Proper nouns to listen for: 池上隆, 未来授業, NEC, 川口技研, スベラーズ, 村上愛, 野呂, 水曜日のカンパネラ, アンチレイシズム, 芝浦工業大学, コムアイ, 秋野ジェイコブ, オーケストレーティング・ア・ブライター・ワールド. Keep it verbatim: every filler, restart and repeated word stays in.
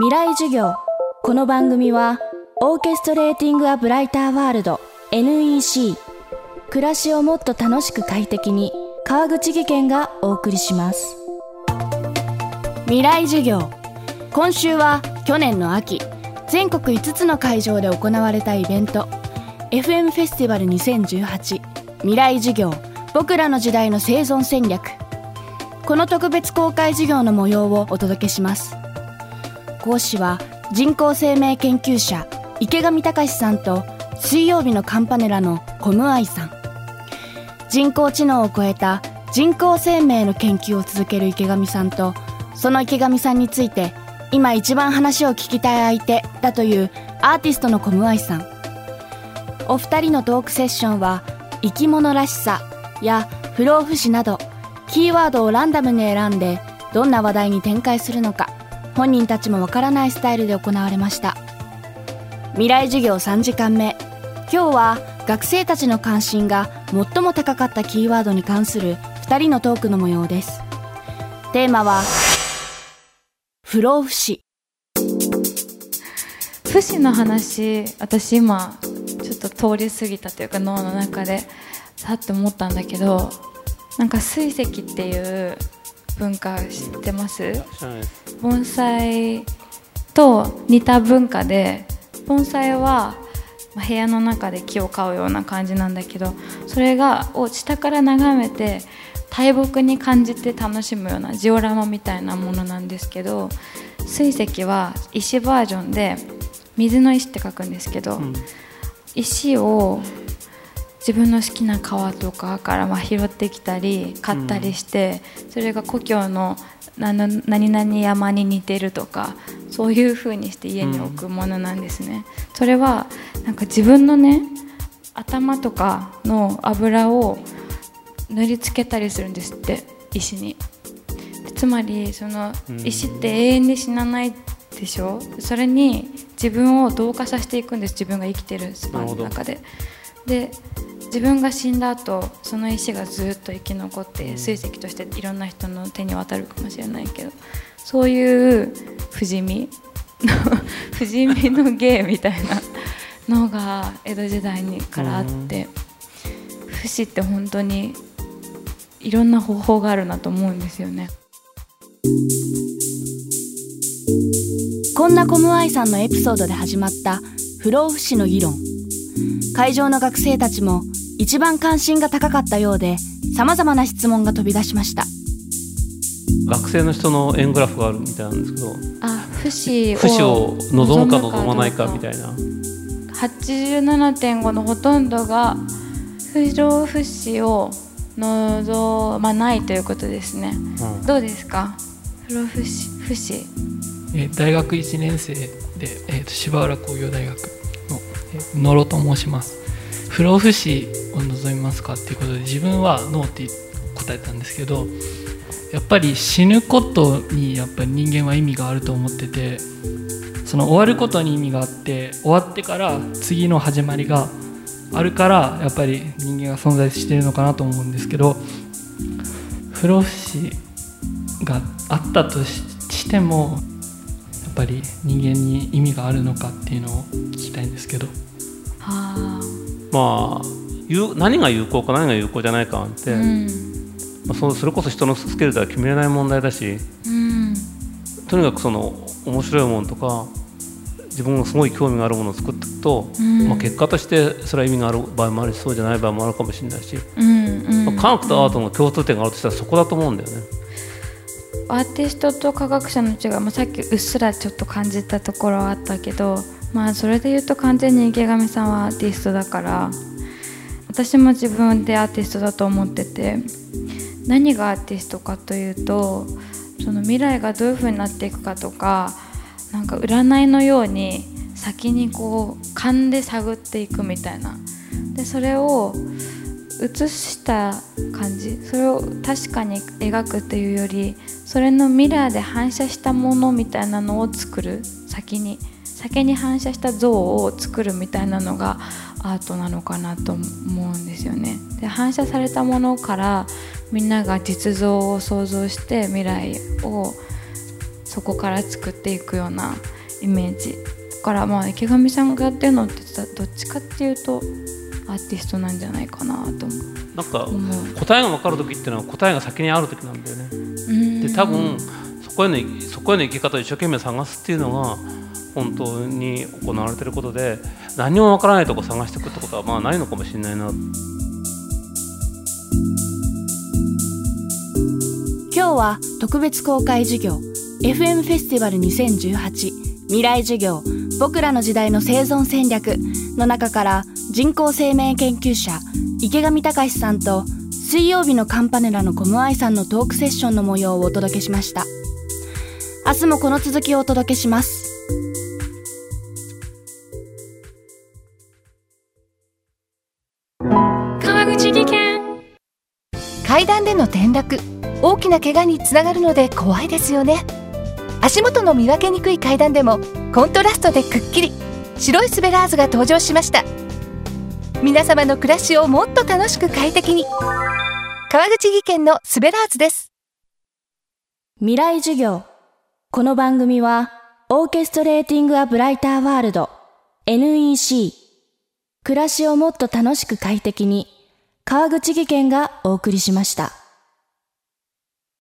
未来授業。この番組はオーケストレーティング・ア・ブライター・ワールド エヌイーシー 暮らしをもっと楽しく快適に、川口技研がお送りします。未来授業、今週は去年の秋、全国いつつの会場で行われたイベント エフエム フェスティバルにせんじゅうはち未来授業、僕らの時代の生存戦略。この特別公開授業の模様をお届けします。講師は人工生命研究者池上隆さんと、水曜日のカンパネラのコムアイさん。人工知能を超えた人工生命の研究を続ける池上さんと、その池上さんについて今一番話を聞きたい相手だというアーティストのコムアイさん。お二人のトークセッションは、生き物らしさや不老不死などキーワードをランダムに選んで、どんな話題に展開するのか本人たちもわからないスタイルで行われました。未来授業さんじかんめ、今日は学生たちの関心が最も高かったキーワードに関するふたりのトークの模様です。テーマは不老不死。不死の話、私今ちょっと通り過ぎたというか、脳の中でさって思ったんだけど、なんか水石っていう文化知ってます？盆栽と似た文化で、盆栽は部屋の中で木を買うような感じなんだけど、それがを下から眺めて大木に感じて楽しむようなジオラマみたいなものなんですけど、水石は石バージョンで、水の石って書くんですけど、うん、石を自分の好きな川とかからまあ拾ってきたり買ったりして、うん、それが故郷の何々山に似てるとか、そういう風にして家に置くものなんですね、うん、それはなんか自分のね、頭とかの油を塗りつけたりするんですって、石に。つまりその石って永遠に死なないでしょ、うん、それに自分を同化させていくんです、自分が生きてるスパンの中で。で、自分が死んだ後、その石がずっと生き残って水石としていろんな人の手に渡るかもしれないけど、そういう不死身の不死身の芸みたいなのが江戸時代にからあって、不死って本当にいろんな方法があるなと思うんですよね。こんなコムアイさんのエピソードで始まった不老不死の議論。会場の学生たちも一番関心が高かったようで、様々な質問が飛び出しました。学生の人の円グラフがあるみたいなんですけど、あ、不死を、不死を望むか望まないかみたいな。 はちじゅうななてんご のほとんどが不老不死を望まないということですね、うん、どうですか不老不死、不死、えー、大学いちねん生で、えー、と芝浦工業大学、野呂と申します。不老不死を望みますかっていうことで、自分はノーって答えたんですけど、やっぱり死ぬことにやっぱり人間は意味があると思ってて、その終わることに意味があって、終わってから次の始まりがあるから、やっぱり人間が存在しているのかなと思うんですけど、不老不死があったとしてもやっぱり人間に意味があるのかっていうのを聞きたいんですけど、はあ、まあ何が有効か何が有効じゃないかって、うんまあ、そ, それこそ人のスケールでは決めれない問題だし、うん、とにかくその面白いものとか自分がすごい興味があるものを作っていくと、うんまあ、結果としてそれは意味がある場合もあるし、そうじゃない場合もあるかもしれないし、うんうんまあ、科学とアートの共通点があるとしたらそこだと思うんだよね。アーティストと科学者の違い、まあ、さっきうっすらちょっと感じたところはあったけど、まあ、それで言うと完全に池上さんはアーティストだから、私も自分でアーティストだと思ってて、何がアーティストかというと、その未来がどういう風になっていくかとか、なんか占いのように先にこう勘で探っていくみたいな、でそれを映した感じ、それを確かに描くというより、それのミラーで反射したものみたいなのを作る、先に先に反射した像を作るみたいなのがアートなのかなと思うんですよね。で、反射されたものからみんなが実像を想像して未来をそこから作っていくようなイメージだから、まあ池上さんがやってるのってどっちかっていうとアーティストなんじゃないかなと思う。なんか答えが分かる時っていうのは答えが先にある時なんだよね。うんで多分そこへのそこへの生き方を一生懸命探すっていうのが本当に行われていることで、何も分からないとこ探していくってことはまあないのかもしれないな。今日は特別公開授業 エフエム フェスティバルにせんじゅうはち未来授業僕らの時代の生存戦略の中から、人工生命研究者池上隆さんと水曜日のカンパネラのコムアイさんのトークセッションの模様をお届けしました。明日もこの続きをお届けします。川口技研。階段での転落、大きな怪我につながるので怖いですよね。足元の見分けにくい階段でもコントラストでくっきり白いスベラーズが登場しました。皆様の暮らしをもっと楽しく快適に、川口技研のスベラーズです。未来授業。この番組はオーケストレーティングアブライターワールド エヌイーシー 暮らしをもっと楽しく快適に、川口技研がお送りしました。